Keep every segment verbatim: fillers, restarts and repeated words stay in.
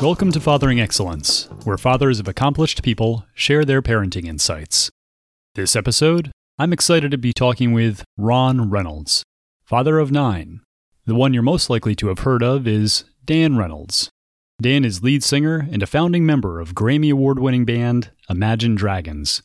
Welcome to Fathering Excellence, where fathers of accomplished people share their parenting insights. This episode, I'm excited to be talking with Ron Reynolds, father of nine. The one you're most likely to have heard of is Dan Reynolds. Dan is lead singer and a founding member of Grammy Award-winning band Imagine Dragons.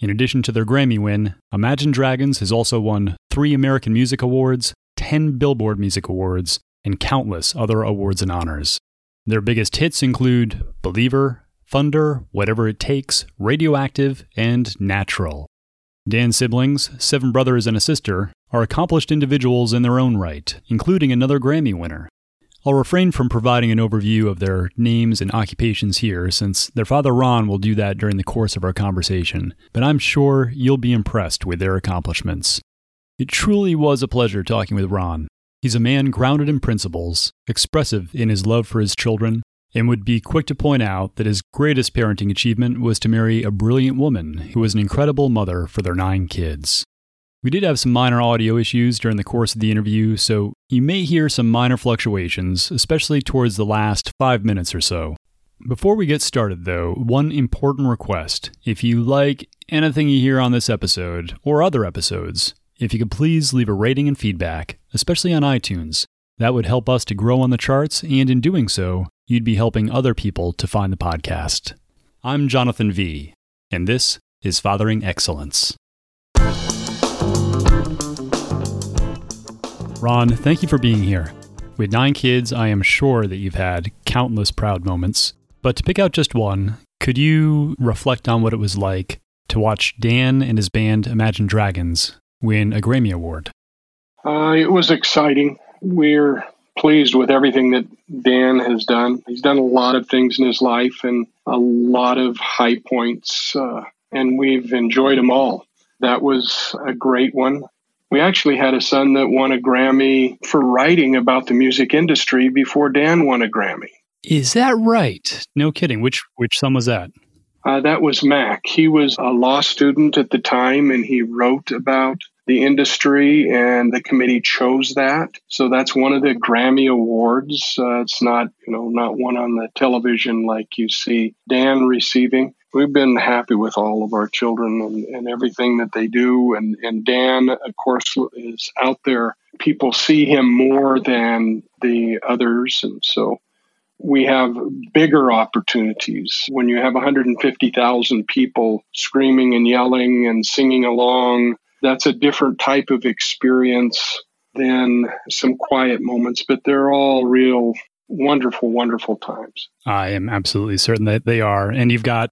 In addition to their Grammy win, Imagine Dragons has also won three American Music Awards, ten Billboard Music Awards, and countless other awards and honors. Their biggest hits include Believer, Thunder, Whatever It Takes, Radioactive, and Natural. Dan's siblings, seven brothers and a sister, are accomplished individuals in their own right, including another Grammy winner. I'll refrain from providing an overview of their names and occupations here, since their father Ron will do that during the course of our conversation, but I'm sure you'll be impressed with their accomplishments. It truly was a pleasure talking with Ron. He's a man grounded in principles, expressive in his love for his children, and would be quick to point out that his greatest parenting achievement was to marry a brilliant woman who was an incredible mother for their nine kids. We did have some minor audio issues during the course of the interview, so you may hear some minor fluctuations, especially towards the last five minutes or so. Before we get started, though, one important request. If you like anything you hear on this episode, or other episodes, if you could please leave a rating and feedback, especially on iTunes. That would help us to grow on the charts, and in doing so, you'd be helping other people to find the podcast. I'm Jonathan V, and this is Fathering Excellence. Ron, thank you for being here. With nine kids, I am sure that you've had countless proud moments. But to pick out just one, could you reflect on what it was like to watch Dan and his band Imagine Dragons win a Grammy Award? Uh, it was exciting. We're pleased with everything that Dan has done. He's done a lot of things in his life and a lot of high points, uh, and we've enjoyed them all. That was a great one. We actually had a son that won a Grammy for writing about the music industry before Dan won a Grammy. Is that right? No kidding. Which which son was that? Uh, that was Mac. He was a law student at the time, and he wrote about the industry, and the committee chose that. So that's one of the Grammy Awards. Uh, it's not, you know, not one on the television like you see Dan receiving. We've been happy with all of our children and, and everything that they do. And, and Dan, of course, is out there. People see him more than the others. And so we have bigger opportunities. When you have one hundred fifty thousand people screaming and yelling and singing along, that's a different type of experience than some quiet moments, but they're all real wonderful, wonderful times. I am absolutely certain that they are. And you've got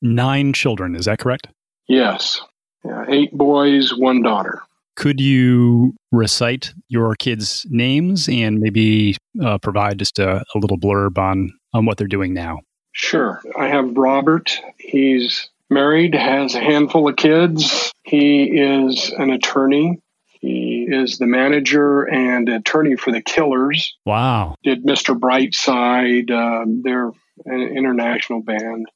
nine children, is that correct? Yes. Yeah, eight boys, one daughter. Could you recite your kids' names and maybe uh, provide just a, a little blurb on, on what they're doing now? Sure. I have Robert. He's married, has a handful of kids. He is an attorney. He is the manager and attorney for The Killers. Wow. Did Mister Brightside. Um, they're an international band.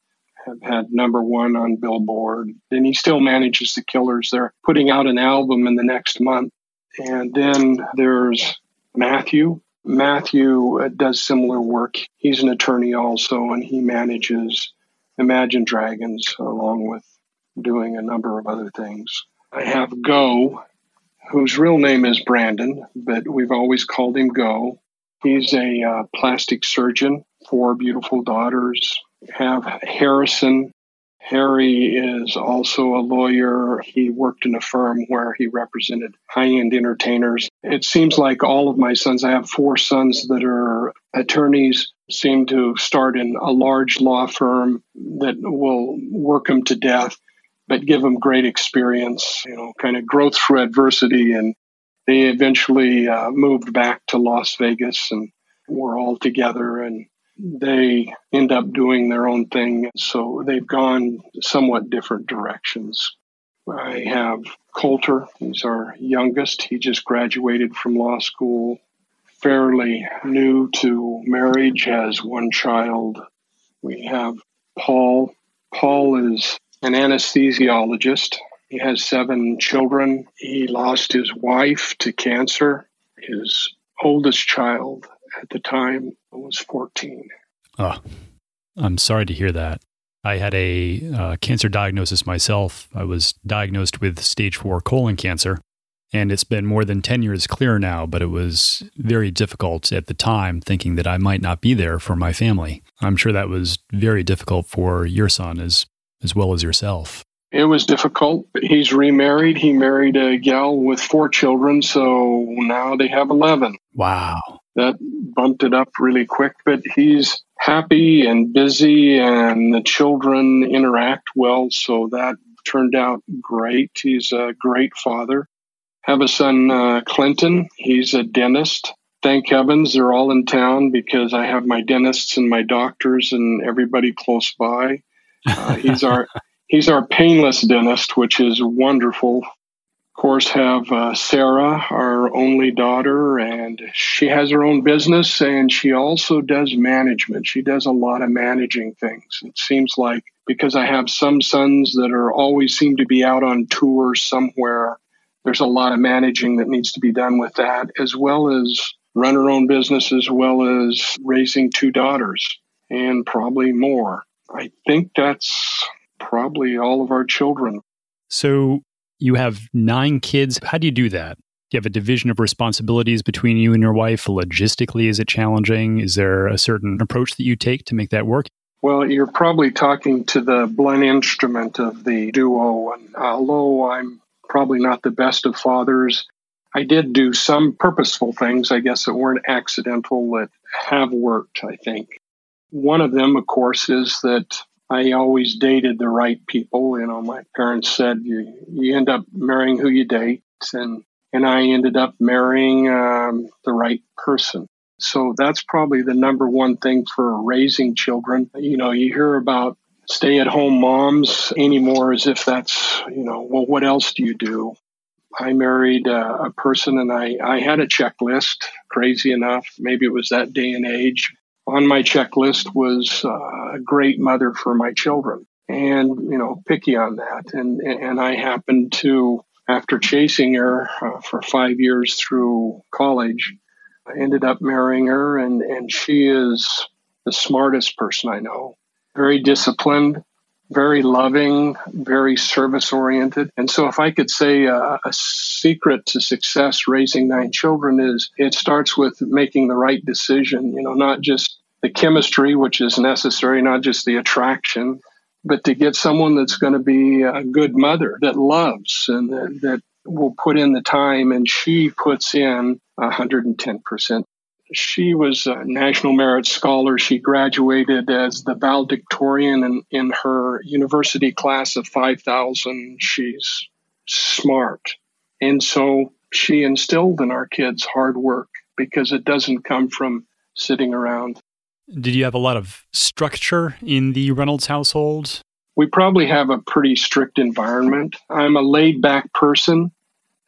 Have had number one on Billboard. And he still manages The Killers. They're putting out an album in the next month. And then there's Matthew. Matthew uh, does similar work. He's an attorney also, and he manages Imagine Dragons, along with doing a number of other things. I have Go, whose real name is Brandon, but we've always called him Go. He's a uh, plastic surgeon, four beautiful daughters. Have Harrison. Harry is also a lawyer. He worked in a firm where he represented high-end entertainers. It seems like all of my sons, I have four sons that are attorneys, seem to start in a large law firm that will work them to death, but give them great experience, you know, kind of growth through adversity. And they eventually uh, moved back to Las Vegas and were all together, and they end up doing their own thing. So they've gone somewhat different directions. I have Coulter. He's our youngest. He just graduated from law school. Fairly new to marriage, has one child. We have Paul. Paul is an anesthesiologist. He has seven children. He lost his wife to cancer. His oldest child at the time was fourteen. Oh, I'm sorry to hear that. I had a uh, cancer diagnosis myself. I was diagnosed with stage four colon cancer, and it's been more than ten years clear now, but it was very difficult at the time, thinking that I might not be there for my family. I'm sure that was very difficult for your son as as well as yourself. It was difficult. He's remarried. He married a gal with four children, so now they have eleven. Wow. That bumped it up really quick, but he's happy and busy, and the children interact well, so that turned out great. He's a great father. Have a son, uh, Clinton. He's a dentist. Thank heavens they're all in town, because I have my dentists and my doctors and everybody close by. Uh, he's our he's our painless dentist, which is wonderful. Of course, have uh, Sarah, our only daughter, and she has her own business, and she also does management. She does a lot of managing things. It seems like, because I have some sons that are always seem to be out on tour somewhere, there's a lot of managing that needs to be done with that, as well as run her own business, as well as raising two daughters, and probably more. I think that's probably all of our children. So you have nine kids. How do you do that? Do you have a division of responsibilities between you and your wife? Logistically, is it challenging? Is there a certain approach that you take to make that work? Well, you're probably talking to the blunt instrument of the duo. And although I'm probably not the best of fathers, I did do some purposeful things, I guess, that weren't accidental, that have worked, I think. One of them, of course, is that I always dated the right people. You know, my parents said, you, you end up marrying who you date. And, and I ended up marrying um, the right person. So that's probably the number one thing for raising children. You know, you hear about stay-at-home moms anymore as if that's, you know, well, what else do you do? I married uh, a person, and I, I had a checklist, crazy enough. Maybe it was that day and age. On my checklist was uh, a great mother for my children, and, you know, picky on that. And and I happened to, after chasing her uh, for five years through college, I ended up marrying her, and, and she is the smartest person I know. Very disciplined, very loving, very service-oriented. And so if I could say uh, a secret to success raising nine children is, it starts with making the right decision, you know, not just the chemistry, which is necessary, not just the attraction, but to get someone that's going to be a good mother that loves and that, that will put in the time. And she puts in one hundred ten percent. She was a National Merit Scholar. She graduated as the valedictorian in, in her university class of five thousand. She's smart. And so she instilled in our kids hard work, because it doesn't come from sitting around. Did you have a lot of structure in the Reynolds household? We probably have a pretty strict environment. I'm a laid-back person,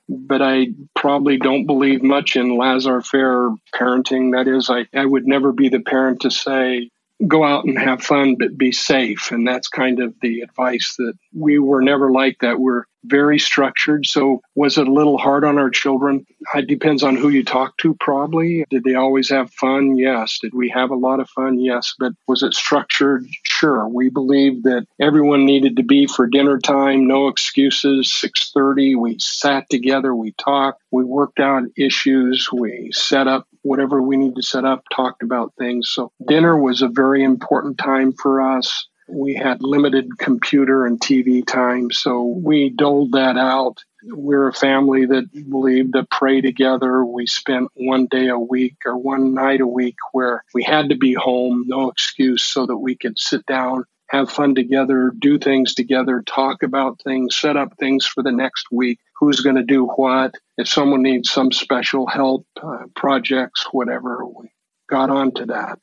but I probably don't believe much in laissez-faire parenting. That is, I, I would never be the parent to say, go out and have fun, but be safe. And that's kind of the advice that we were never like that. We're very structured. So was it a little hard on our children? It depends on who you talk to, probably. Did they always have fun? Yes. Did we have a lot of fun? Yes. But was it structured? Sure. We believed that everyone needed to be for dinner time, no excuses, six thirty. We sat together. We talked. We worked out issues. We set up whatever we need to set up, talked about things. So dinner was a very important time for us. We had limited computer and T V time, so we doled that out. We're a family that believed to pray together. We spent one day a week or one night a week where we had to be home, no excuse, so that we could sit down, have fun together, do things together, talk about things, set up things for the next week, who's going to do what, if someone needs some special help, uh, projects, whatever. We got onto that.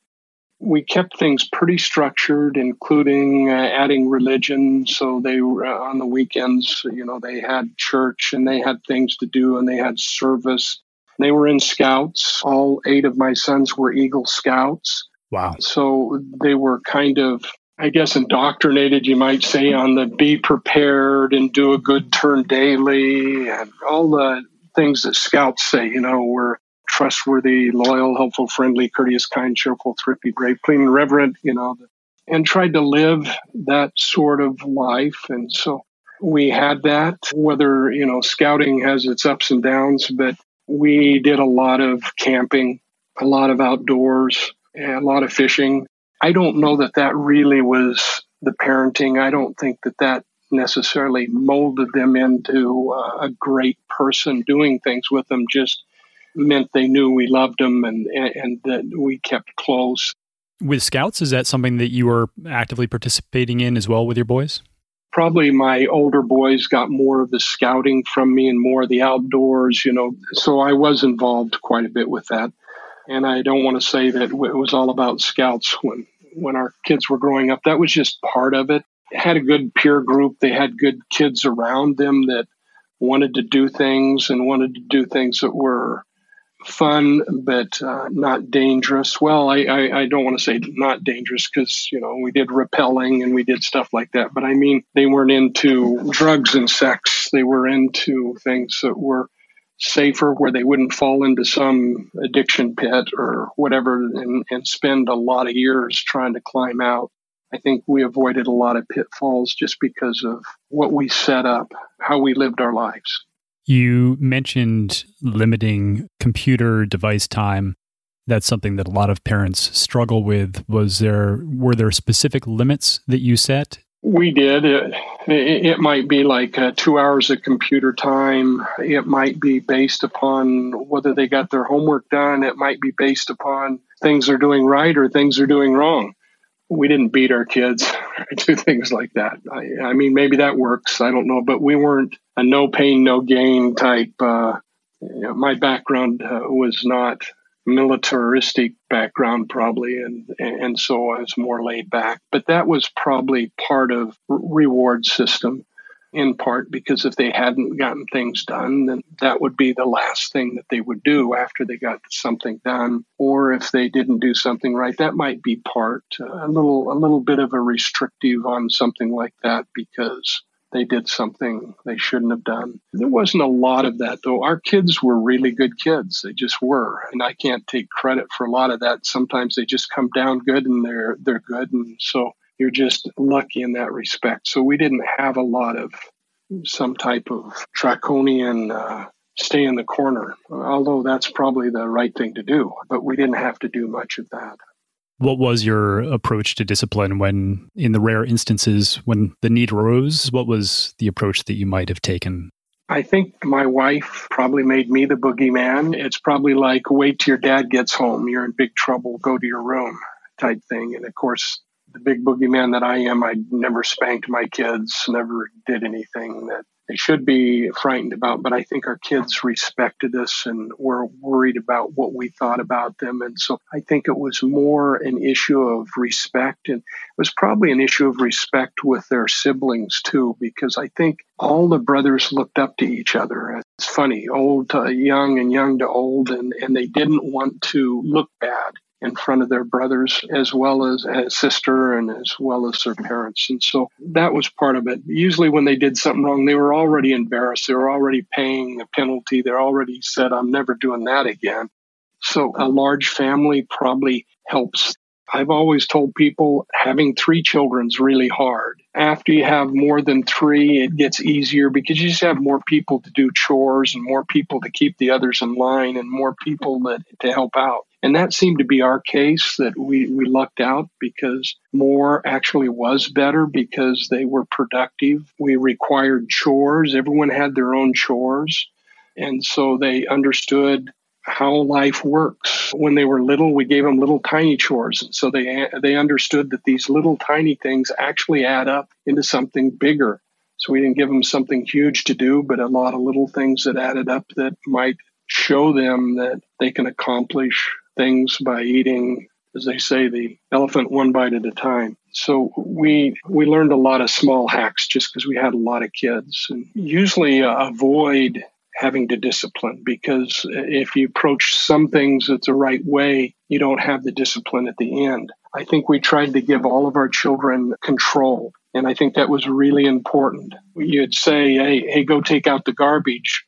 We kept things pretty structured, including uh, adding religion. So they were uh, on the weekends, you know, they had church and they had things to do and they had service. They were in Scouts. All eight of my sons were Eagle Scouts. Wow. So they were kind of I guess, indoctrinated, you might say, on the be prepared and do a good turn daily and all the things that scouts say. You know, we're trustworthy, loyal, helpful, friendly, courteous, kind, cheerful, thrifty, brave, clean, and reverent, you know, and tried to live that sort of life. And so we had that, whether, you know, scouting has its ups and downs, but we did a lot of camping, a lot of outdoors, and a lot of fishing. I don't know that that really was the parenting. I don't think that that necessarily molded them into a great person. Doing things with them just meant they knew we loved them and, and that we kept close. With Scouts, is that something that you were actively participating in as well with your boys? Probably my older boys got more of the scouting from me and more of the outdoors, you know, so I was involved quite a bit with that. And I don't want to say that it was all about Scouts when, when our kids were growing up. That was just part of it. They had a good peer group. They had good kids around them that wanted to do things and wanted to do things that were fun but uh, not dangerous. Well, I, I, I don't want to say not dangerous because, you know, we did rappelling and we did stuff like that. But I mean, they weren't into drugs and sex. They were into things that were safer, where they wouldn't fall into some addiction pit or whatever and, and spend a lot of years trying to climb out. I think we avoided a lot of pitfalls just because of what we set up, how we lived our lives. You mentioned limiting computer device time. That's something that a lot of parents struggle with. Was there, were there specific limits that you set? We did. It, it might be like uh, two hours of computer time. It might be based upon whether they got their homework done. It might be based upon things they're doing right or things they're doing wrong. We didn't beat our kids or do things like that. I, I mean, maybe that works. I don't know. But we weren't a no pain, no gain type. Uh, you know, my background uh, was not militaristic background probably, and and so I was more laid back. But that was probably part of reward system, in part because if they hadn't gotten things done, then that would be the last thing that they would do after they got something done. Or if they didn't do something right, that might be part, a little a little bit of a restrictive on something like that because they did something they shouldn't have done. There wasn't a lot of that, though. Our kids were really good kids. They just were. And I can't take credit for a lot of that. Sometimes they just come down good and they're they're good. And so you're just lucky in that respect. So we didn't have a lot of some type of draconian uh, stay in the corner, although that's probably the right thing to do. But we didn't have to do much of that. What was your approach to discipline when, in the rare instances when the need arose, what was the approach that you might have taken? I think my wife probably made me the boogeyman. It's probably like, wait till your dad gets home. You're in big trouble. Go to your room type thing. And of course, the big boogeyman that I am, I never spanked my kids, never did anything that they should be frightened about. But I think our kids respected us and were worried about what we thought about them. And so I think it was more an issue of respect. And it was probably an issue of respect with their siblings, too, because I think all the brothers looked up to each other. It's funny, old to young and young to old, and, and they didn't want to look bad in front of their brothers, as well as a sister and as well as their parents. And so that was part of it. Usually when they did something wrong, they were already embarrassed. They were already paying the penalty. They already said, I'm never doing that again. So a large family probably helps. I've always told people having three children is really hard. After you have more than three, it gets easier because you just have more people to do chores and more people to keep the others in line and more people that to help out. And that seemed to be our case, that we, we lucked out because more actually was better because they were productive. We required chores. Everyone had their own chores. And so they understood how life works. When they were little, we gave them little tiny chores. And so they, they understood that these little tiny things actually add up into something bigger. So we didn't give them something huge to do, but a lot of little things that added up that might show them that they can accomplish things by eating, as they say, the elephant one bite at a time. So we we learned a lot of small hacks just because we had a lot of kids. And usually uh, avoid having to discipline, because if you approach some things it's the right way, you don't have the discipline at the end. I think we tried to give all of our children control, and I think that was really important. You'd say, hey, hey, go take out the garbage,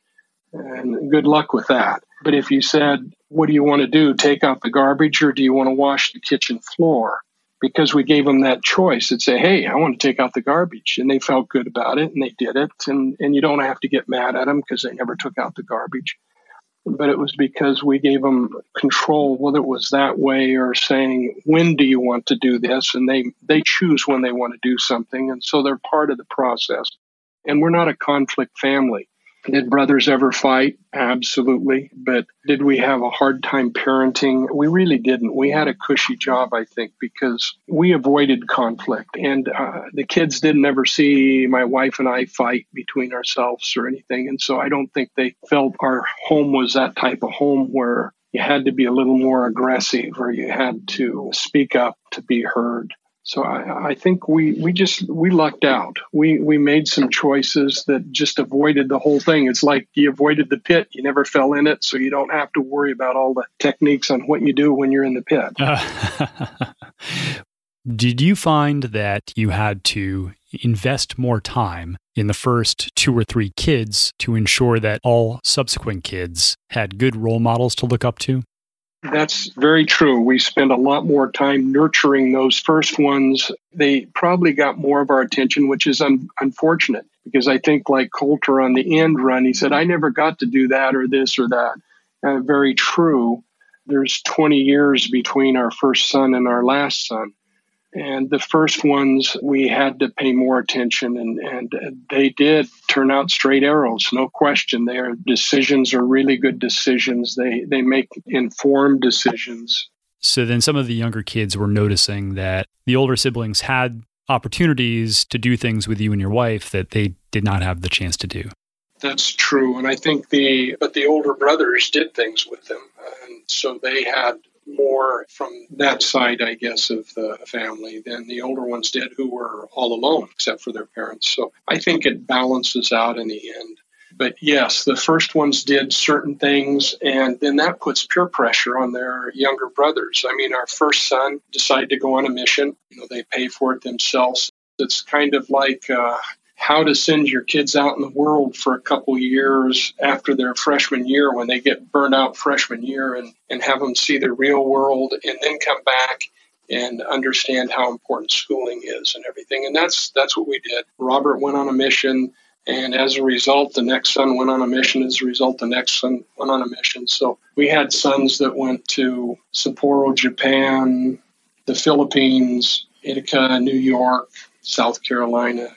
and good luck with that. But if you said, what do you want to do, take out the garbage, or do you want to wash the kitchen floor? Because we gave them that choice. It'd say, hey, I want to take out the garbage. And they felt good about it, and they did it. And, and you don't have to get mad at them because they never took out the garbage. But it was because we gave them control, whether it was that way or saying, when do you want to do this? And they, they choose when they want to do something. And so they're part of the process. And we're not a conflict family. Did brothers ever fight? Absolutely. But did we have a hard time parenting? We really didn't. We had a cushy job, I think, because we avoided conflict. And uh, the kids didn't ever see my wife and I fight between ourselves or anything. And so I don't think they felt our home was that type of home where you had to be a little more aggressive or you had to speak up to be heard. So I, I think we, we just, we lucked out. We we made some choices that just avoided the whole thing. It's like you avoided the pit. You never fell in it, so you don't have to worry about all the techniques on what you do when you're in the pit. Uh, did you find that you had to invest more time in the first two or three kids to ensure that all subsequent kids had good role models to look up to? That's very true. We spent a lot more time nurturing those first ones. They probably got more of our attention, which is un- unfortunate because I think like Coulter on the end run, he said, I never got to do that or this or that. Uh, very true. There's twenty years between our first son and our last son. And the first ones, we had to pay more attention, and, and they did turn out straight arrows, no question. Their decisions are really good decisions. They they make informed decisions. So then some of the younger kids were noticing that the older siblings had opportunities to do things with you and your wife that they did not have the chance to do. That's true. And I think the, but the older brothers did things with them. And so they had more from that side, I guess, of the family than the older ones did who were all alone except for their parents. So I think it balances out in the end. But yes, the first ones did certain things, and then that puts peer pressure on their younger brothers. I mean, our first son decided to go on a mission. You know, they pay for it themselves. It's kind of like uh, how to send your kids out in the world for a couple years after their freshman year when they get burnt out freshman year and, and have them see the real world and then come back and understand how important schooling is and everything. And that's that's what we did. Robert went on a mission, and as a result, the next son went on a mission. As a result, the next son went on a mission. So we had sons that went to Sapporo, Japan, the Philippines, Ithaca, New York, South Carolina.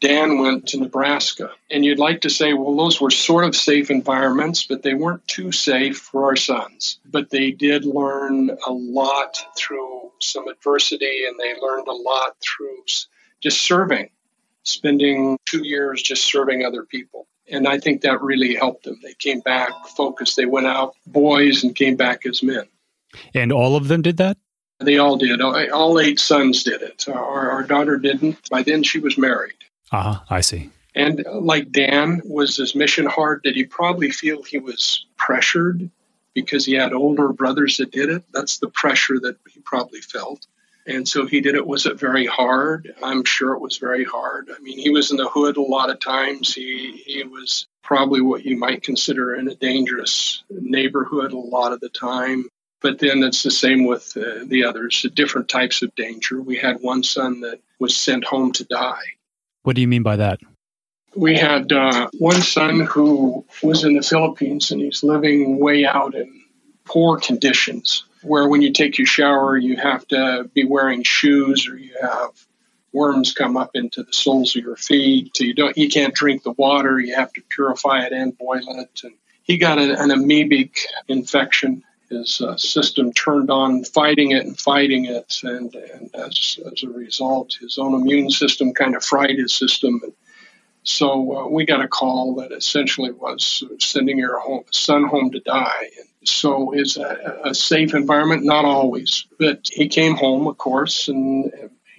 Dan went to Nebraska, and you'd like to say, well, those were sort of safe environments, but they weren't too safe for our sons. But they did learn a lot through some adversity, and they learned a lot through just serving, spending two years just serving other people. And I think that really helped them. They came back focused. They went out boys and came back as men. And all of them did that? They all did. All eight sons did it. Our, our daughter didn't. By then, she was married. Uh-huh, I see. And like Dan, was his mission hard? Did he probably feel he was pressured because he had older brothers that did it? That's the pressure that he probably felt. And so he did it. Was it very hard? I'm sure it was very hard. I mean, he was in the hood a lot of times. He, he was probably what you might consider in a dangerous neighborhood a lot of the time. But then it's the same with uh, the others, the different types of danger. We had one son that was sent home to die. What do you mean by that? We had uh, one son who was in the Philippines, and he's living way out in poor conditions, where when you take your shower, you have to be wearing shoes, or you have worms come up into the soles of your feet. So you don't, you can't drink the water. You have to purify it and boil it. And he got an, an amoebic infection. His uh, system turned on fighting it and fighting it, and, and as, as a result, his own immune system kind of fried his system. And so uh, we got a call that essentially was sending your home, son home to die. And so it's a, a safe environment, not always. But he came home, of course, and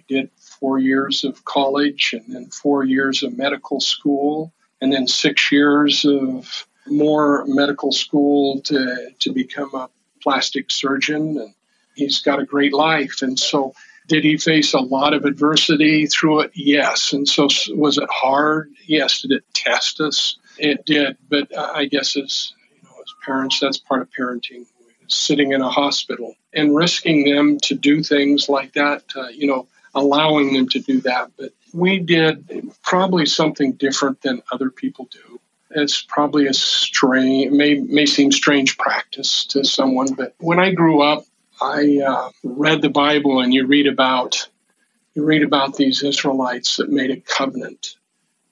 he did four years of college and then four years of medical school and then six years of more medical school to, to become a plastic surgeon, and he's got a great life. And so did he face a lot of adversity through it? Yes. And so was it hard? Yes. Did it test us? It did. But I guess as, you know, as parents, that's part of parenting, sitting in a hospital and risking them to do things like that, uh, you know, allowing them to do that. But we did probably something different than other people do. It's probably a strange, may, may seem strange practice to someone, but when I grew up, I uh, read the Bible, and you read about you read about these Israelites that made a covenant.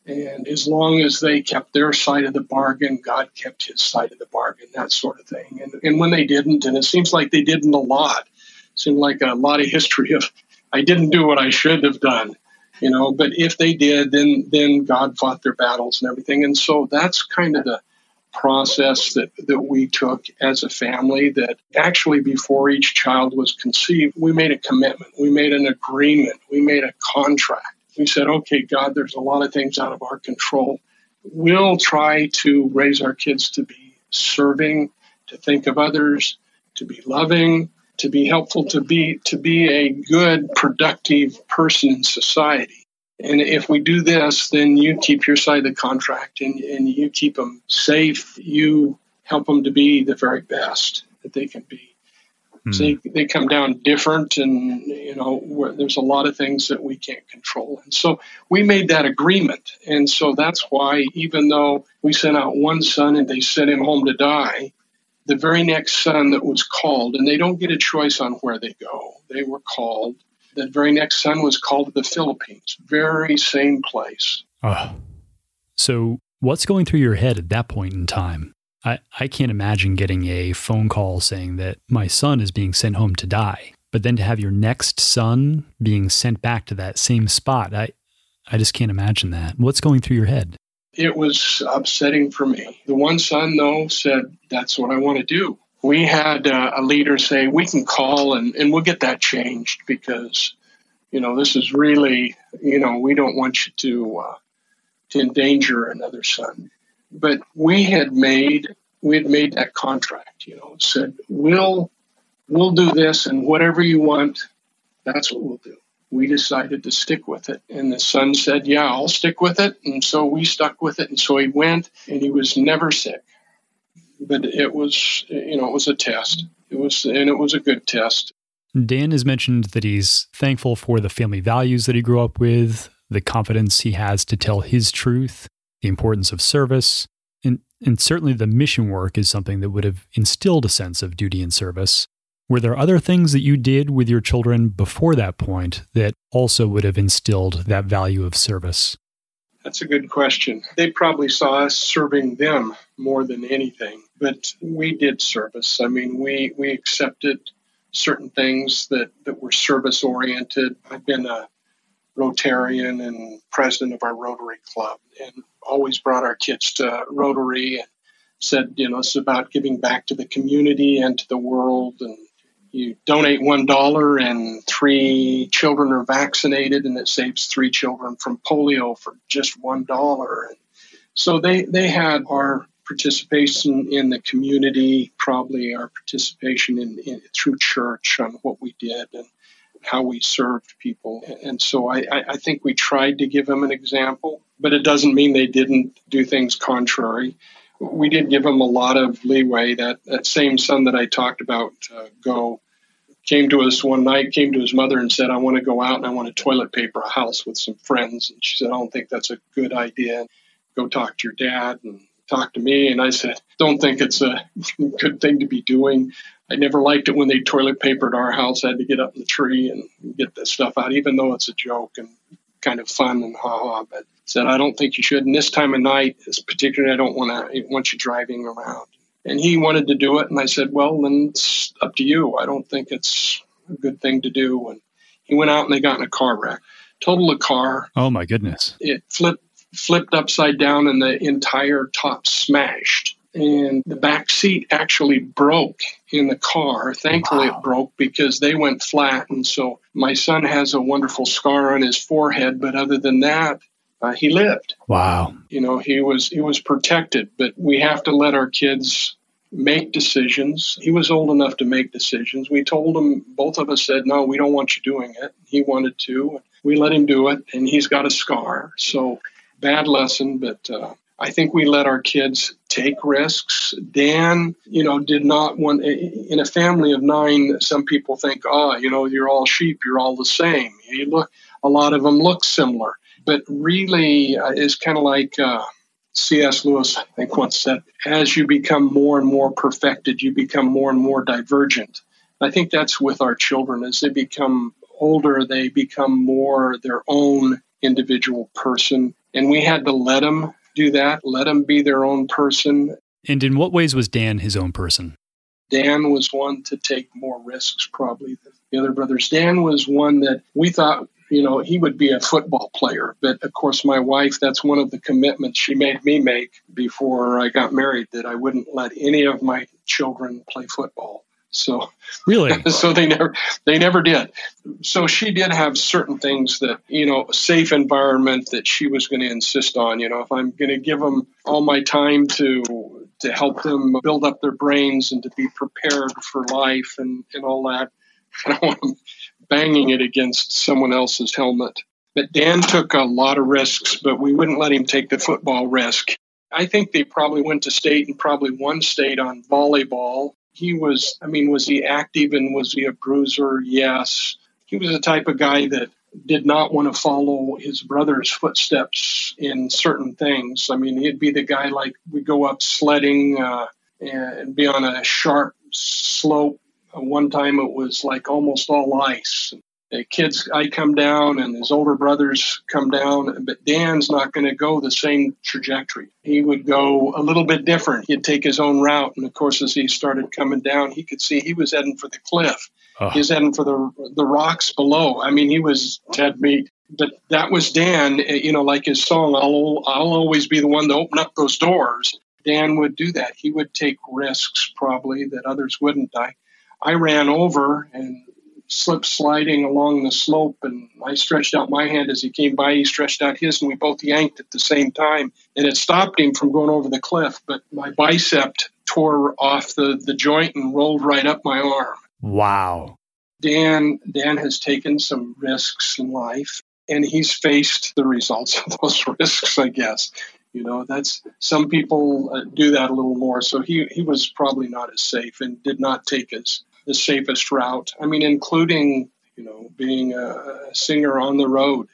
And as long as they kept their side of the bargain, God kept his side of the bargain, that sort of thing. And, and when they didn't, and it seems like they didn't a lot, it seemed like a lot of history of, I didn't do what I should have done, you know, but if they did, then then God fought their battles and everything. And so that's kind of the process that, that we took as a family, that actually before each child was conceived, we made a commitment, we made an agreement, we made a contract. We said, okay, God, there's a lot of things out of our control. We'll try to raise our kids to be serving, to think of others, to be loving, to be helpful, to be to be a good, productive person in society. And if we do this, then you keep your side of the contract, and, and you keep them safe. You help them to be the very best that they can be. So they, they come down different, and, you know, there's a lot of things that we can't control. And so we made that agreement. And so that's why, even though we sent out one son and they sent him home to die, the very next son that was called, and they don't get a choice on where they go, they were called. The very next son was called to the Philippines, very same place. Uh, so what's going through your head at that point in time? I, I can't imagine getting a phone call saying that my son is being sent home to die, but then to have your next son being sent back to that same spot, I, I just can't imagine that. What's going through your head? It was upsetting for me. The one son, though, said, that's what I want to do. We had uh, a leader say, we can call and, and we'll get that changed because, you know, this is really, you know, we don't want you to, uh, to endanger another son. But we had made we had made that contract, you know, said, we'll we'll do this, and whatever you want, that's what we'll do. We decided to stick with it. And the son said, yeah, I'll stick with it. And so we stuck with it. And so he went, and he was never sick. But it was, you know, it was a test. It was, and it was a good test. Dan has mentioned that he's thankful for the family values that he grew up with, the confidence he has to tell his truth, the importance of service, and, and certainly the mission work is something that would have instilled a sense of duty and service. Were there other things that you did with your children before that point that also would have instilled that value of service? That's a good question. They probably saw us serving them more than anything, but we did service. I mean, we, we accepted certain things that, that were service-oriented. I've been a Rotarian and president of our Rotary Club, and always brought our kids to Rotary and said, you know, it's about giving back to the community and to the world. And you donate one dollar and three children are vaccinated, and it saves three children from polio for just one dollar. And so they, they had our participation in the community, probably our participation in, in through church on what we did and how we served people. And so I, I think we tried to give them an example, but it doesn't mean they didn't do things contrary. We did give them a lot of leeway. That, that same son that I talked about, uh, go, came to us one night, came to his mother and said, I want to go out and I want to toilet paper a house with some friends. And she said, I don't think that's a good idea. Go talk to your dad and talk to me. And I said, don't think it's a good thing to be doing. I never liked it when they toilet papered our house. I had to get up in the tree and get that stuff out, even though it's a joke and kind of fun and ha-ha. But said, I don't think you should. And this time of night, particularly, I don't want to want you driving around. And he wanted to do it. And I said, well, then it's up to you. I don't think it's a good thing to do. And he went out and they got in a car wreck. Totaled the car. Oh, my goodness. It flipped, flipped upside down and the entire top smashed. And the back seat actually broke in the car. Thankfully, wow. It broke because they went flat. And so my son has a wonderful scar on his forehead. But other than that, uh, he lived. Wow. You know, he was he was protected, but we have to let our kids make decisions. He was old enough to make decisions. We told him, both of us said, no, we don't want you doing it. He wanted to. We let him do it, and he's got a scar. So bad lesson, but uh, I think we let our kids take risks. Dan, you know, did not want, in a family of nine, some people think, oh, you know, you're all sheep, you're all the same. You look, a lot of them look similar. But really, uh, it's kind of like uh, C S. Lewis, I think, once said, as you become more and more perfected, you become more and more divergent. I think that's with our children. As they become older, they become more their own individual person. And we had to let them do that, let them be their own person. And in what ways was Dan his own person? Dan was one to take more risks, probably, than the other brothers. Dan was one that we thought, you know, he would be a football player. But of course, my wife, that's one of the commitments she made me make before I got married, that I wouldn't let any of my children play football. So really, so they never, they never did. So she did have certain things that, you know, safe environment that she was going to insist on. You know, if I'm going to give them all my time to to help them build up their brains and to be prepared for life and, and all that, I don't want them banging it against someone else's helmet. But Dan took a lot of risks, but we wouldn't let him take the football risk. I think they probably went to state and probably won state on volleyball. He was, I mean, was he active and was he a bruiser? Yes. He was the type of guy that did not want to follow his brother's footsteps in certain things. I mean, he'd be the guy like we go up sledding uh, and be on a sharp slope. One time it was like almost all ice. The kids, I come down and his older brothers come down, but Dan's not going to go the same trajectory. He would go a little bit different. He'd take his own route. And of course, as he started coming down, he could see he was heading for the cliff. Oh. He was heading for the the rocks below. I mean, he was dead meat. But that was Dan, you know, like his song, I'll, I'll always be the one to open up those doors. Dan would do that. He would take risks probably that others wouldn't. I, I ran over and slip sliding along the slope, and I stretched out my hand as he came by. He stretched out his, and we both yanked at the same time, and it stopped him from going over the cliff. But my bicep tore off the, the joint and rolled right up my arm. Wow. Dan, Dan has taken some risks in life, and he's faced the results of those risks, I guess. You know, that's some people uh, do that a little more. So he, he was probably not as safe and did not take as the safest route. I mean, including, you know, being a singer on the road.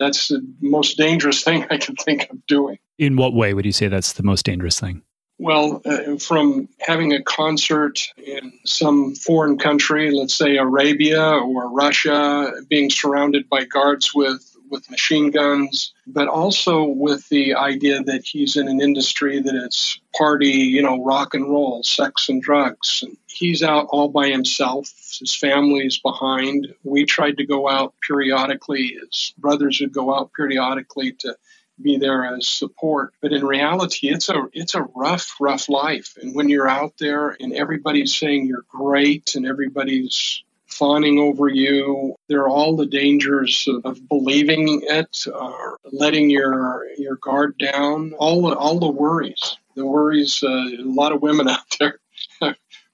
That's the most dangerous thing I can think of doing. In what way would you say that's the most dangerous thing? Well, uh, from having a concert in some foreign country, let's say Arabia or Russia, being surrounded by guards with with machine guns, but also with the idea that he's in an industry that it's party, you know, rock and roll, sex and drugs. And he's out all by himself. His family's behind. We tried to go out periodically. His brothers would go out periodically to be there as support. But in reality, it's a it's a rough, rough life. And when you're out there and everybody's saying you're great and everybody's fawning over you, there are all the dangers of, of believing it, or letting your your guard down. All the, all the worries, the worries. Uh, a lot of women out there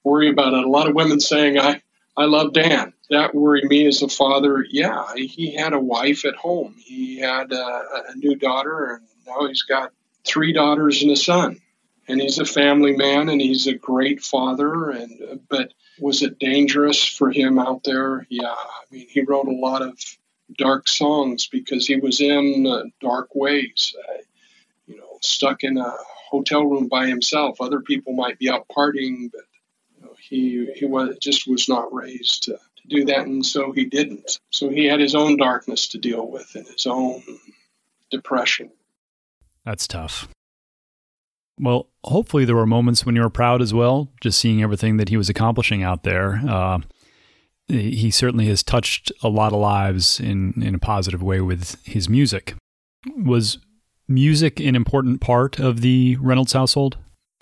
worry about it. A lot of women saying, "I I love Dan." That worried me as a father. Yeah, he had a wife at home. He had a, a new daughter, and now he's got three daughters and a son. And he's a family man, and he's a great father. And but. Was it dangerous for him out there? Yeah. I mean, he wrote a lot of dark songs because he was in uh, dark ways, uh, you know, stuck in a hotel room by himself. Other people might be out partying, but you know, he he was just was not raised to, to do that, and so he didn't. So he had his own darkness to deal with and his own depression. That's tough. Well, hopefully there were moments when you were proud as well, just seeing everything that he was accomplishing out there. Uh, he certainly has touched a lot of lives in, in a positive way with his music. Was music an important part of the Reynolds household?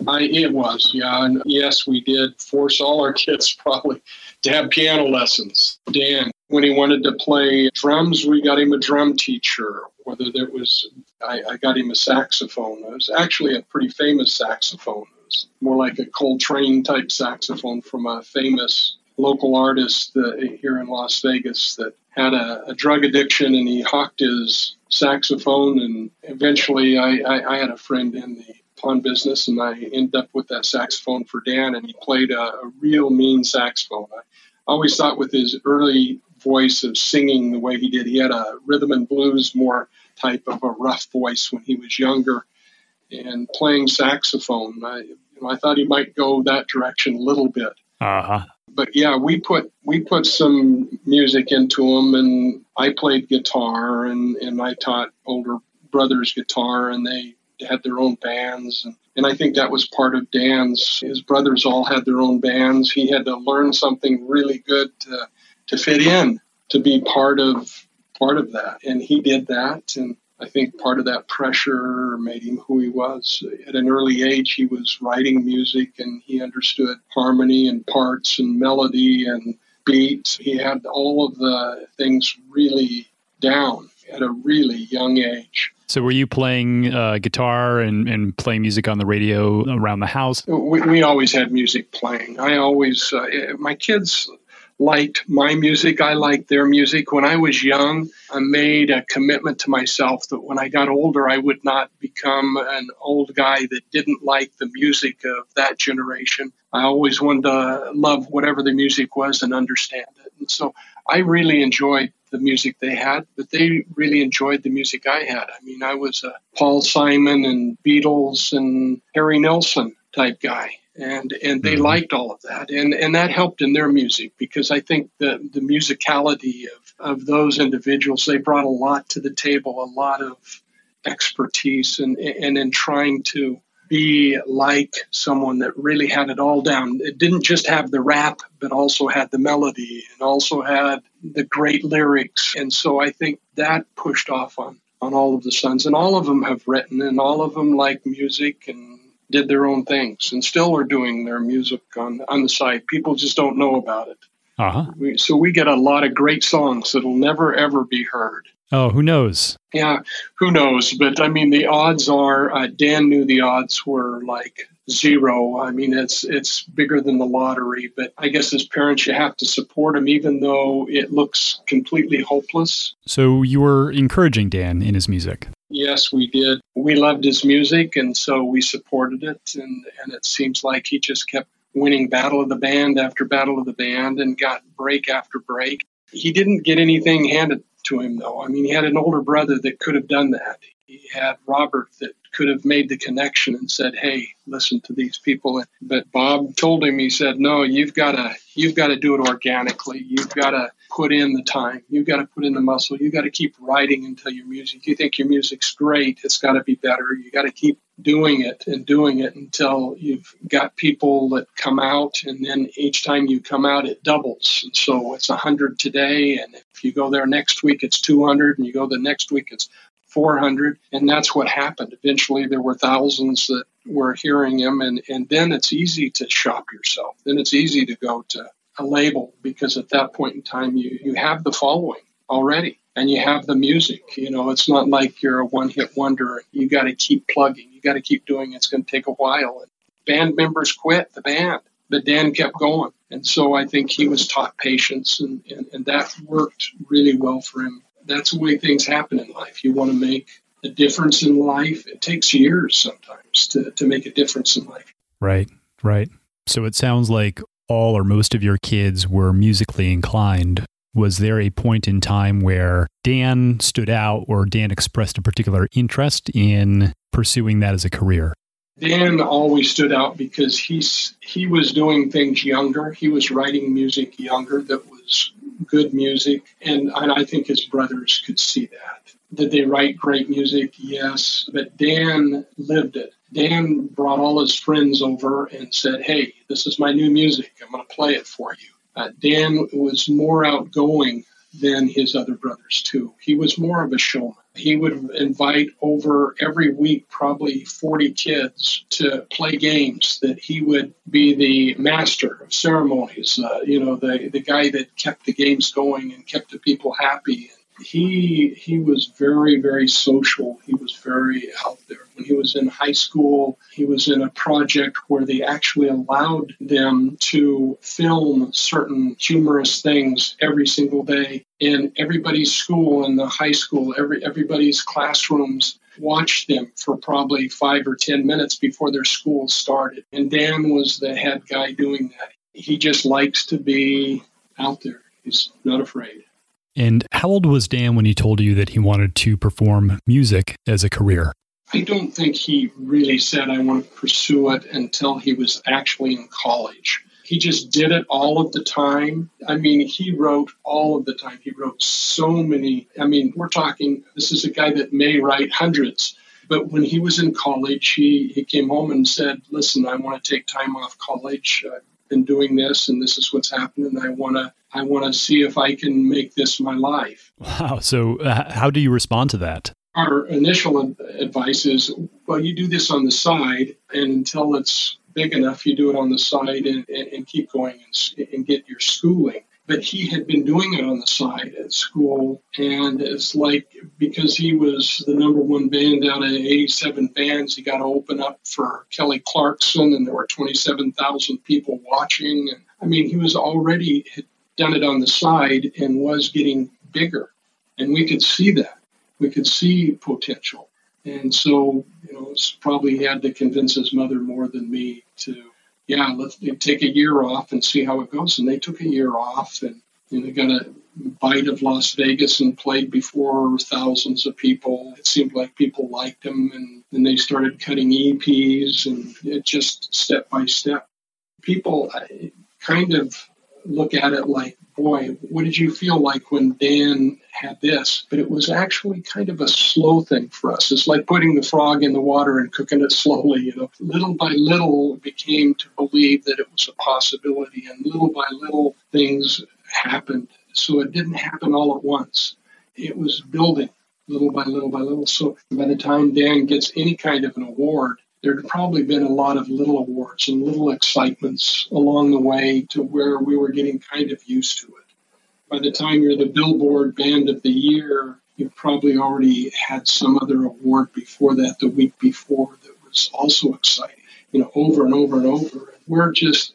I, it was, yeah. And yes, we did force all our kids probably to have piano lessons. Dan, when he wanted to play drums, we got him a drum teacher. whether there was, I, I got him a saxophone. It was actually a pretty famous saxophone. It was more like a Coltrane type saxophone from a famous local artist uh, here in Las Vegas that had a, a drug addiction, and he hawked his saxophone. And eventually I, I, I had a friend in the pawn business, and I ended up with that saxophone for Dan, and he played a, a real mean saxophone. I always thought with his early voice of singing the way he did, he had a rhythm and blues more type of a rough voice when he was younger, and playing saxophone, I, you know, I thought he might go that direction a little bit. Uh-huh. But yeah, we put we put some music into him, and I played guitar, and, and I taught older brothers guitar, and they had their own bands. And, and I think that was part of Dan's. His brothers all had their own bands. He had to learn something really good to, to fit in, to be part of part of that. And he did that. And I think part of that pressure made him who he was. At an early age, he was writing music, and he understood harmony and parts and melody and beats. He had all of the things really down at a really young age. So were you playing uh, guitar and, and playing music on the radio around the house? We, we always had music playing. I always, uh, my kids liked my music. I liked their music. When I was young, I made a commitment to myself that when I got older, I would not become an old guy that didn't like the music of that generation. I always wanted to love whatever the music was and understand it. And so I really enjoyed the music they had, but they really enjoyed the music I had. I mean, I was a Paul Simon and Beatles and Harry Nilsson type guy, and and they liked all of that, and and that helped in their music, because I think the the musicality of of those individuals, they brought a lot to the table, a lot of expertise, and and in trying to be like someone that really had it all down. It didn't just have the rap, but also had the melody and also had the great lyrics. And so I think that pushed off on, on all of the sons. And all of them have written, and all of them like music and did their own things and still are doing their music on, on the side. People just don't know about it. Uh-huh. We, so we get a lot of great songs that'll never, ever be heard. Oh, who knows? Yeah, who knows? But I mean, the odds are, uh, Dan knew the odds were like zero. I mean, it's it's bigger than the lottery. But I guess as parents, you have to support him, even though it looks completely hopeless. So you were encouraging Dan in his music? Yes, we did. We loved his music, and so we supported it. And, and it seems like he just kept winning battle of the band after battle of the band and got break after break. He didn't get anything handed to him, though. I mean, he had an older brother that could have done that. He had Robert that could have made the connection and said, "Hey, listen to these people." But Bob told him, he said, "No, you've got to, you've got to do it organically. You've got to put in the time. You've got to put in the muscle. You've got to keep writing until your music. You think your music's great. It's got to be better. You got to keep doing it and doing it until you've got people that come out. And then each time you come out, it doubles. And so it's one hundred today. And if you go there next week, it's two hundred. And you go the next week, it's four hundred. And that's what happened. Eventually, there were thousands that were hearing him. And, and then it's easy to shop yourself. Then it's easy to go to a label, because at that point in time, you, you have the following already. And you have the music. You know, it's not like you're a one-hit wonder. You got to keep plugging. You got to keep doing it. It's going to take a while. And band members quit the band, but Dan kept going. And so I think he was taught patience, and, and, and that worked really well for him. That's the way things happen in life. You want to make a difference in life. It takes years sometimes to, to make a difference in life. Right, right. So it sounds like all or most of your kids were musically inclined. Was there a point in time where Dan stood out, or Dan expressed a particular interest in pursuing that as a career? Dan always stood out because he's, he was doing things younger. He was writing music younger that was good music. And, and I think his brothers could see that. Did they write great music? Yes. But Dan lived it. Dan brought all his friends over and said, "Hey, this is my new music. I'm going to play it for you." Uh, Dan was more outgoing than his other brothers, too. He was more of a showman. He would invite over every week probably forty kids to play games, that he would be the master of ceremonies, uh, you know, the, the guy that kept the games going and kept the people happy. he he was very, very social. He was very out there. When he was in high school, he was in a project where they actually allowed them to film certain humorous things every single day. And everybody's school in the high school, every everybody's classrooms watched them for probably five or ten minutes before their school started. And Dan was the head guy doing that. He just likes to be out there. He's not afraid. And how old was Dan when he told you that he wanted to perform music as a career? I don't think he really said, I want to pursue it, until he was actually in college. He just did it all of the time. I mean, he wrote all of the time. He wrote so many. I mean, we're talking, this is a guy that may write hundreds. But when he was in college, he, he came home and said, listen, I want to take time off college. I've been doing this, and this is what's happening. I want to I want to see if I can make this my life. Wow. So uh, how do you respond to that? Our initial advice is, well, you do this on the side, and until it's big enough, you do it on the side and, and, and keep going and, and get your schooling. But he had been doing it on the side at school, and it's like, because he was the number one band out of eighty-seven bands, he got to open up for Kelly Clarkson, and there were twenty-seven thousand people watching. And I mean, he was already... had done it on the side and was getting bigger. And we could see that. We could see potential. And so, you know, it's probably he had to convince his mother more than me to, yeah, let's take a year off and see how it goes. And they took a year off and, and they got a bite of Las Vegas and played before thousands of people. It seemed like people liked them. And then they started cutting E Ps, and it just step by step. People kind of look at it like, boy, what did you feel like when Dan had this? But it was actually kind of a slow thing for us. It's like putting the frog in the water and cooking it slowly. You know, little by little, we became to believe that it was a possibility, and little by little, things happened. So it didn't happen all at once. It was building little by little by little. So by the time Dan gets any kind of an award, there'd probably been a lot of little awards and little excitements along the way to where we were getting kind of used to it. By the time you're the Billboard Band of the Year, you've probably already had some other award before that, the week before, that was also exciting, you know, over and over and over. We're just,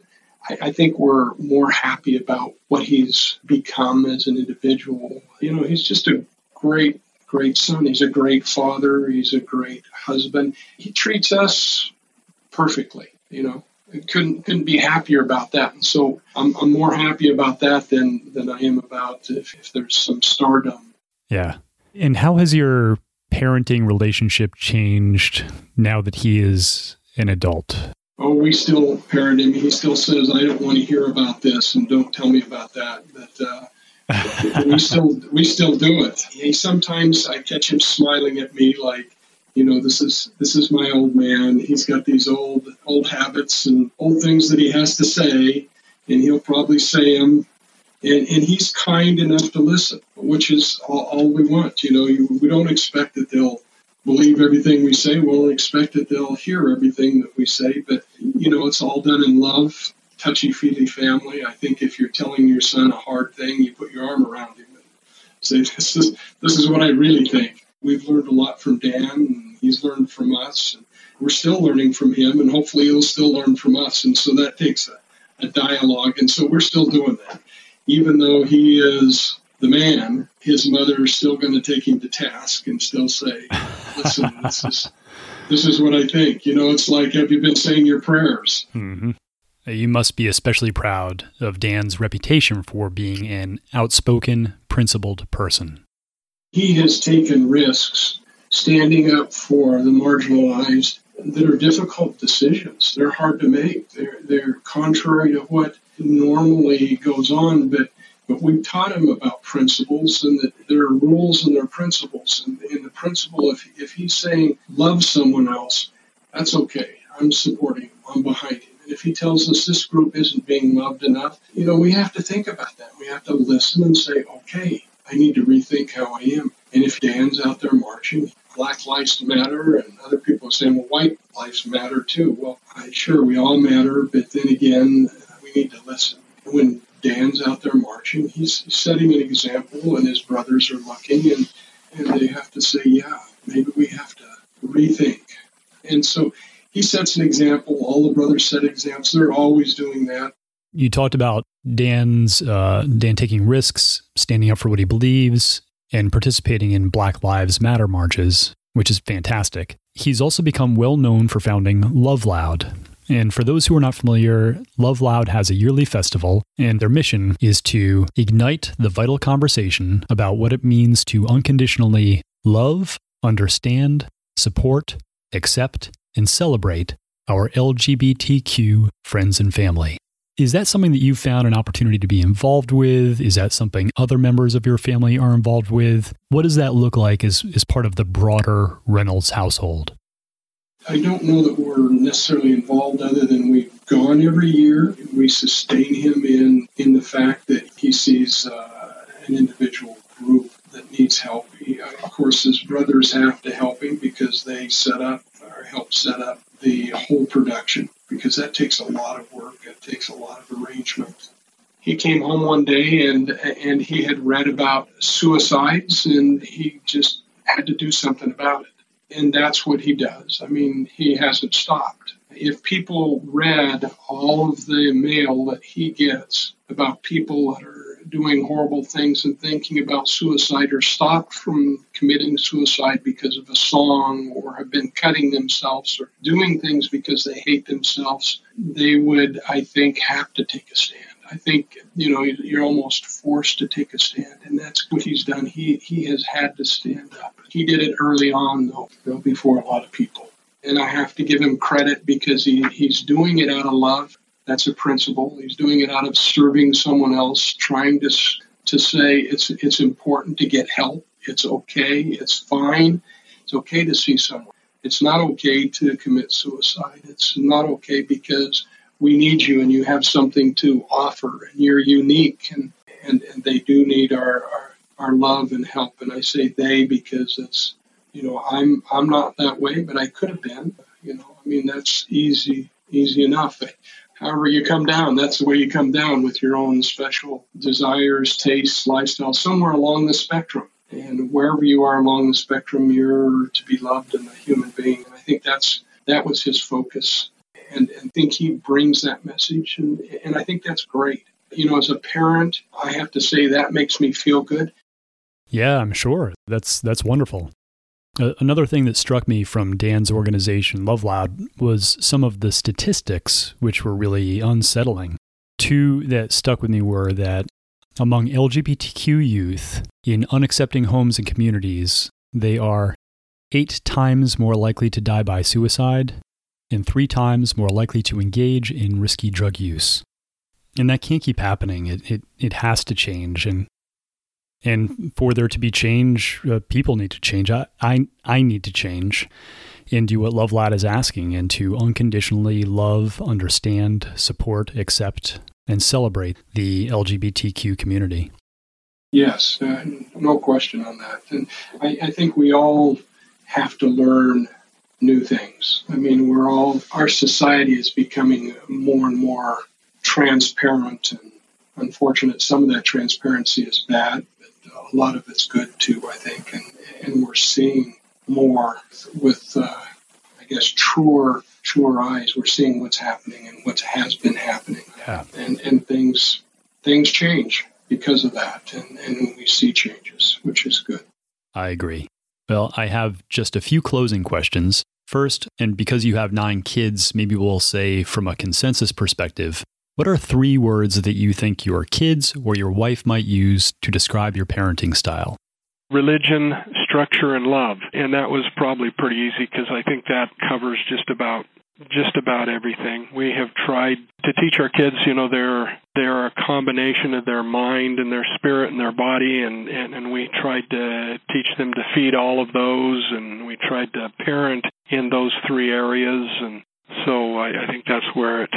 I, I think we're more happy about what he's become as an individual. You know, he's just a great great son. He's a great father. He's a great husband. He treats us perfectly. You know, I couldn't couldn't be happier about that. And so I'm I'm more happy about that than than I am about if, if there's some stardom. Yeah. And how has your parenting relationship changed now that he is an adult? Oh, we still parent him. He still says, "I don't want to hear about this, and don't tell me about that." But uh, we still we still do it. He, sometimes I catch him smiling at me like, you know, this is this is my old man. He's got these old old habits and old things that he has to say, and he'll probably say them. And, and he's kind enough to listen, which is all, all we want. You know, you, we don't expect that they'll believe everything we say. We'll expect that they'll hear everything that we say. But, you know, it's all done in love. Touchy-feely family. I think if you're telling your son a hard thing, you put your arm around him and say, this is this is what I really think. We've learned a lot from Dan, and he's learned from us. And we're still learning from him, and hopefully he'll still learn from us. And so that takes a, a dialogue, and so we're still doing that. Even though he is the man, his mother is still going to take him to task and still say, listen, this is, this is what I think. You know, it's like, have you been saying your prayers? Mm-hmm. You must be especially proud of Dan's reputation for being an outspoken, principled person. He has taken risks standing up for the marginalized. That are difficult decisions. They're hard to make. They're, they're contrary to what normally goes on, but, but we've taught him about principles, and that there are rules and there are principles. And, and the principle, if, if he's saying love someone else, that's okay. I'm supporting him. I'm behind him. If he tells us this group isn't being loved enough, you know, we have to think about that. We have to listen and say, okay, I need to rethink how I am. And if Dan's out there marching, Black Lives Matter, and other people are saying, well, white lives matter too. Well, I, sure, we all matter, but then again, we need to listen. When Dan's out there marching. He's setting an example, and his brothers are looking, and, and they have to say, yeah, maybe we have to rethink. And so he sets an example. All the brothers set examples. They're always doing that. You talked about Dan's uh, Dan taking risks, standing up for what he believes, and participating in Black Lives Matter marches, which is fantastic. He's also become well known for founding Love Loud. And for those who are not familiar, Love Loud has a yearly festival, and their mission is to ignite the vital conversation about what it means to unconditionally love, understand, support, accept, and celebrate our L G B T Q friends and family. Is that something that you found an opportunity to be involved with? Is that something other members of your family are involved with? What does that look like as, as part of the broader Reynolds household? I don't know that we're necessarily involved other than we've gone every year. We sustain him in, in the fact that he sees uh, an individual group that needs help. He, of course, his brothers have to help him because they set up or help set up the whole production, because that takes a lot of work. It takes a lot of arrangement. He came home one day and and he had read about suicides, and he just had to do something about it. And that's what he does. I mean, he hasn't stopped. If people read all of the mail that he gets about people that are doing horrible things and thinking about suicide, or stopped from committing suicide because of a song, or have been cutting themselves or doing things because they hate themselves, they would, I think, have to take a stand. I think, you know, you're almost forced to take a stand, and that's what he's done. He he has had to stand up. He did it early on, though, before a lot of people. And I have to give him credit because he, he's doing it out of love. That's a principle. He's doing it out of serving someone else, trying to to say it's it's important to get help. It's okay. It's fine. It's okay to see someone. It's not okay to commit suicide. It's not okay because we need you and you have something to offer and you're unique. And, and, and they do need our, our, our love and help. And I say they because it's, you know, I'm I'm not that way, but I could have been. You know, I mean, that's easy, easy enough. However you come down, that's the way you come down, with your own special desires, tastes, lifestyle, somewhere along the spectrum. And wherever you are along the spectrum, you're to be loved and a human being. And I think that's that was his focus. And, and I think he brings that message. And, and I think that's great. You know, as a parent, I have to say that makes me feel good. Yeah, I'm sure. That's that's wonderful. Another thing that struck me from Dan's organization, Love Loud, was some of the statistics, which were really unsettling. Two that stuck with me were that among L G B T Q youth in unaccepting homes and communities, they are eight times more likely to die by suicide and three times more likely to engage in risky drug use. And that can't keep happening. It it, it has to change. And And for there to be change, uh, people need to change. I, I I need to change and do what Love Loud is asking, and to unconditionally love, understand, support, accept, and celebrate the L G B T Q community. Yes, uh, no question on that. And I, I think we all have to learn new things. I mean, we're all, our society is becoming more and more transparent, and unfortunate, some of that transparency is bad. A lot of it's good, too, I think, and, and we're seeing more with, uh, I guess, truer, truer eyes. We're seeing what's happening and what has been happening, yeah. and and things things change because of that, and, and we see changes, which is good. I agree. Well, I have just a few closing questions. First, and because you have nine kids, maybe we'll say from a consensus perspective, what are three words that you think your kids or your wife might use to describe your parenting style? Religion, structure, and love. And that was probably pretty easy because I think that covers just about just about everything. We have tried to teach our kids, you know, they're, they're a combination of their mind and their spirit and their body, and, and, and we tried to teach them to feed all of those, and we tried to parent in those three areas, and So I, I think that's where it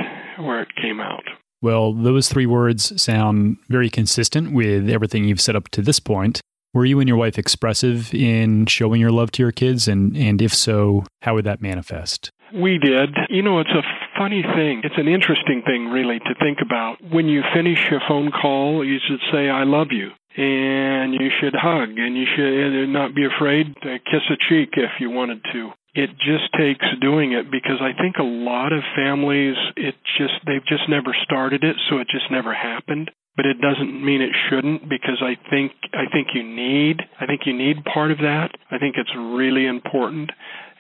where it came out. Well, those three words sound very consistent with everything you've set up to this point. Were you and your wife expressive in showing your love to your kids? And, and if so, how would that manifest? We did. You know, it's a funny thing. It's an interesting thing, really, to think about. When you finish a phone call, you should say, I love you. And you should hug. And you should not be afraid to kiss a cheek if you wanted to. It just takes doing it, because I think a lot of families, it just they've just never started it, so it just never happened. But it doesn't mean it shouldn't, because I think I think you need I think you need part of that. I think it's really important.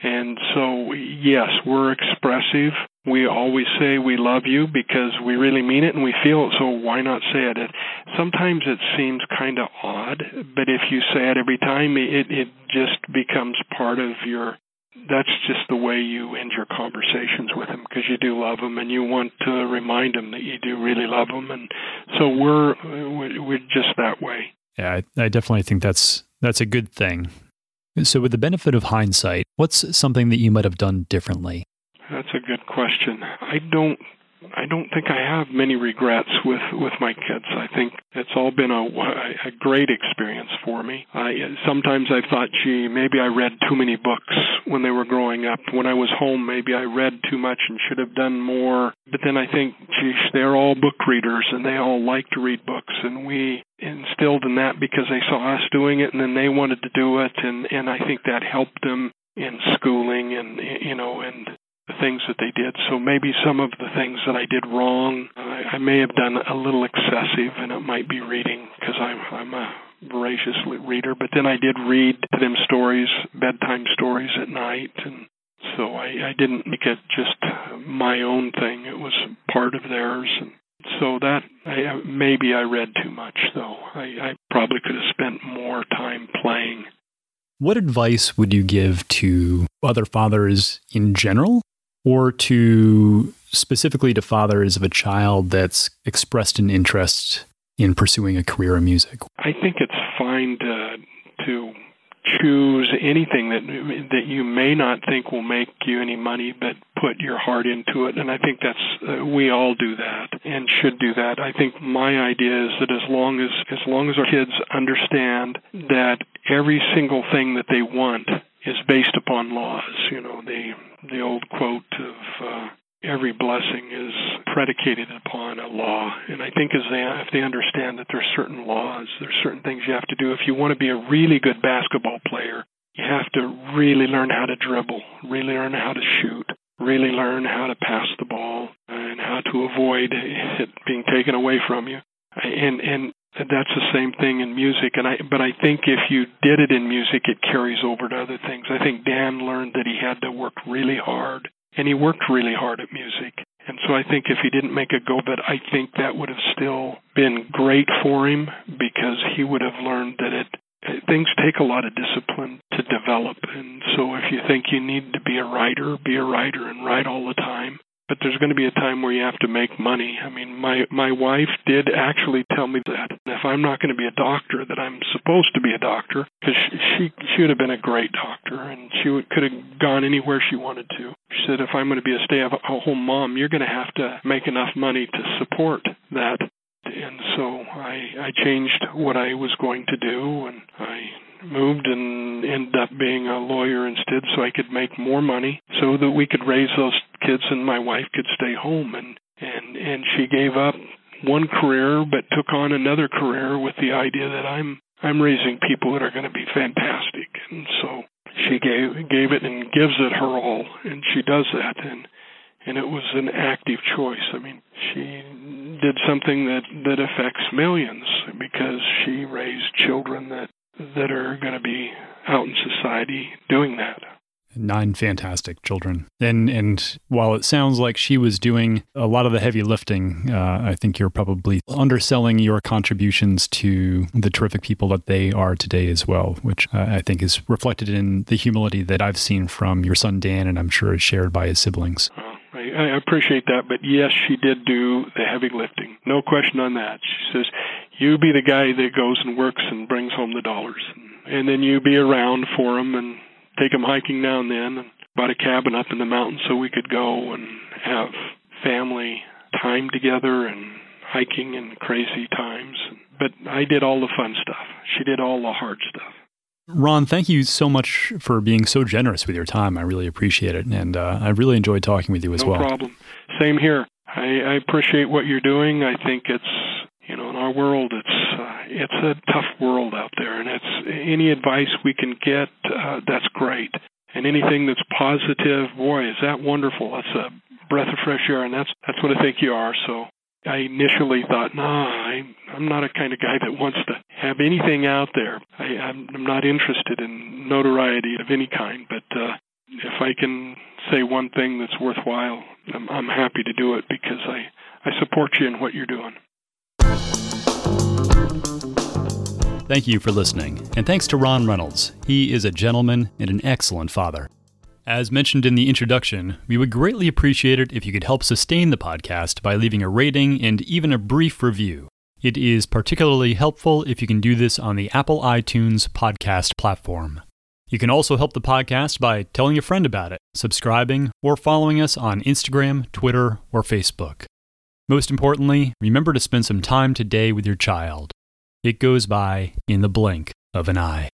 And so, yes, we're expressive. We always say we love you because we really mean it and we feel it, so why not say it? It sometimes it seems kind of odd, but if you say it every time, it, it just becomes part of your... That's just the way you end your conversations with them, because you do love them and you want to remind them that you do really love them. And so we're we're just that way. Yeah, I, I definitely think that's that's a good thing. So with the benefit of hindsight, what's something that you might have done differently? That's a good question. I don't I don't think I have many regrets with, with my kids. I think it's all been a, a great experience for me. I, sometimes I thought, gee, maybe I read too many books when they were growing up. When I was home, maybe I read too much and should have done more. But then I think, geez, they're all book readers and they all like to read books. And we instilled in that because they saw us doing it and then they wanted to do it. And, and I think that helped them in schooling and, you know, and the things that they did. So maybe some of the things that I did wrong, I, I may have done a little excessive, and it might be reading, because I'm, I'm a voracious reader. But then I did read to them stories, bedtime stories at night, and so I, I didn't make it just my own thing. It was part of theirs. And so that, I, maybe I read too much, though. I, I probably could have spent more time playing. What advice would you give to other fathers in general? Or to specifically to fathers of a child that's expressed an interest in pursuing a career in music? I think it's fine to, to choose anything that that you may not think will make you any money, but put your heart into it. And I think that's uh, we all do that and should do that. I think my idea is that as long as as long as our kids understand that every single thing that they want is based upon laws. You know, the the old quote of uh, every blessing is predicated upon a law. And I think as they, if they understand that there's certain laws, there's certain things you have to do. If you want to be a really good basketball player, you have to really learn how to dribble, really learn how to shoot, really learn how to pass the ball, and how to avoid it being taken away from you. And and that's the same thing in music, and I. But I think if you did it in music, it carries over to other things. I think Dan learned that he had to work really hard, and he worked really hard at music. And so I think if he didn't make a go of it, I think that would have still been great for him, because he would have learned that it things take a lot of discipline to develop. And so if you think you need to be a writer, be a writer and write all the time. But there's going to be a time where you have to make money. I mean, my, my wife did actually tell me that if I'm not going to be a doctor, that I'm supposed to be a doctor, because she, she she would have been a great doctor, and she would, could have gone anywhere she wanted to. She said, if I'm going to be a stay-at-home mom, you're going to have to make enough money to support that. And so I, I changed what I was going to do, and I moved and ended up being a lawyer instead, so I could make more money so that we could raise those kids and my wife could stay home. And, and, and she gave up one career but took on another career with the idea that I'm I'm raising people that are going to be fantastic. And so she gave gave it and gives it her all, and she does that. And and it was an active choice. I mean, she did something that, that affects millions, because she raised children that that are going to be out in society doing that. Nine fantastic children. And and while it sounds like she was doing a lot of the heavy lifting, uh, I think you're probably underselling your contributions to the terrific people that they are today as well, which uh, I think is reflected in the humility that I've seen from your son, Dan, and I'm sure is shared by his siblings. Uh, I, I appreciate that, but yes, she did do the heavy lifting. No question on that. She says, you be the guy that goes and works and brings home the dollars, and then you be around for them and take them hiking now and then, and bought a cabin up in the mountains so we could go and have family time together and hiking and crazy times. But I did all the fun stuff. She did all the hard stuff. Ron, thank you so much for being so generous with your time. I really appreciate it, and uh, I really enjoyed talking with you as no well. No problem. Same here. I, I appreciate what you're doing. I think it's, you know, in our world, it's uh, it's a tough world out there, and it's any advice we can get, uh, that's great. And anything that's positive, boy, is that wonderful. That's a breath of fresh air, and that's that's what I think you are. So I initially thought, no, I, I'm not a kind of guy that wants to have anything out there. I, I'm, I'm not interested in notoriety of any kind, but uh, if I can say one thing that's worthwhile, I'm, I'm happy to do it because I, I support you in what you're doing. Thank you for listening, and thanks to Ron Reynolds. He is a gentleman and an excellent father. As mentioned in the introduction, we would greatly appreciate it if you could help sustain the podcast by leaving a rating and even a brief review. It is particularly helpful if you can do this on the Apple iTunes podcast platform. You can also help the podcast by telling a friend about it, subscribing, or following us on Instagram, Twitter, or Facebook. Most importantly, remember to spend some time today with your child. It goes by in the blink of an eye.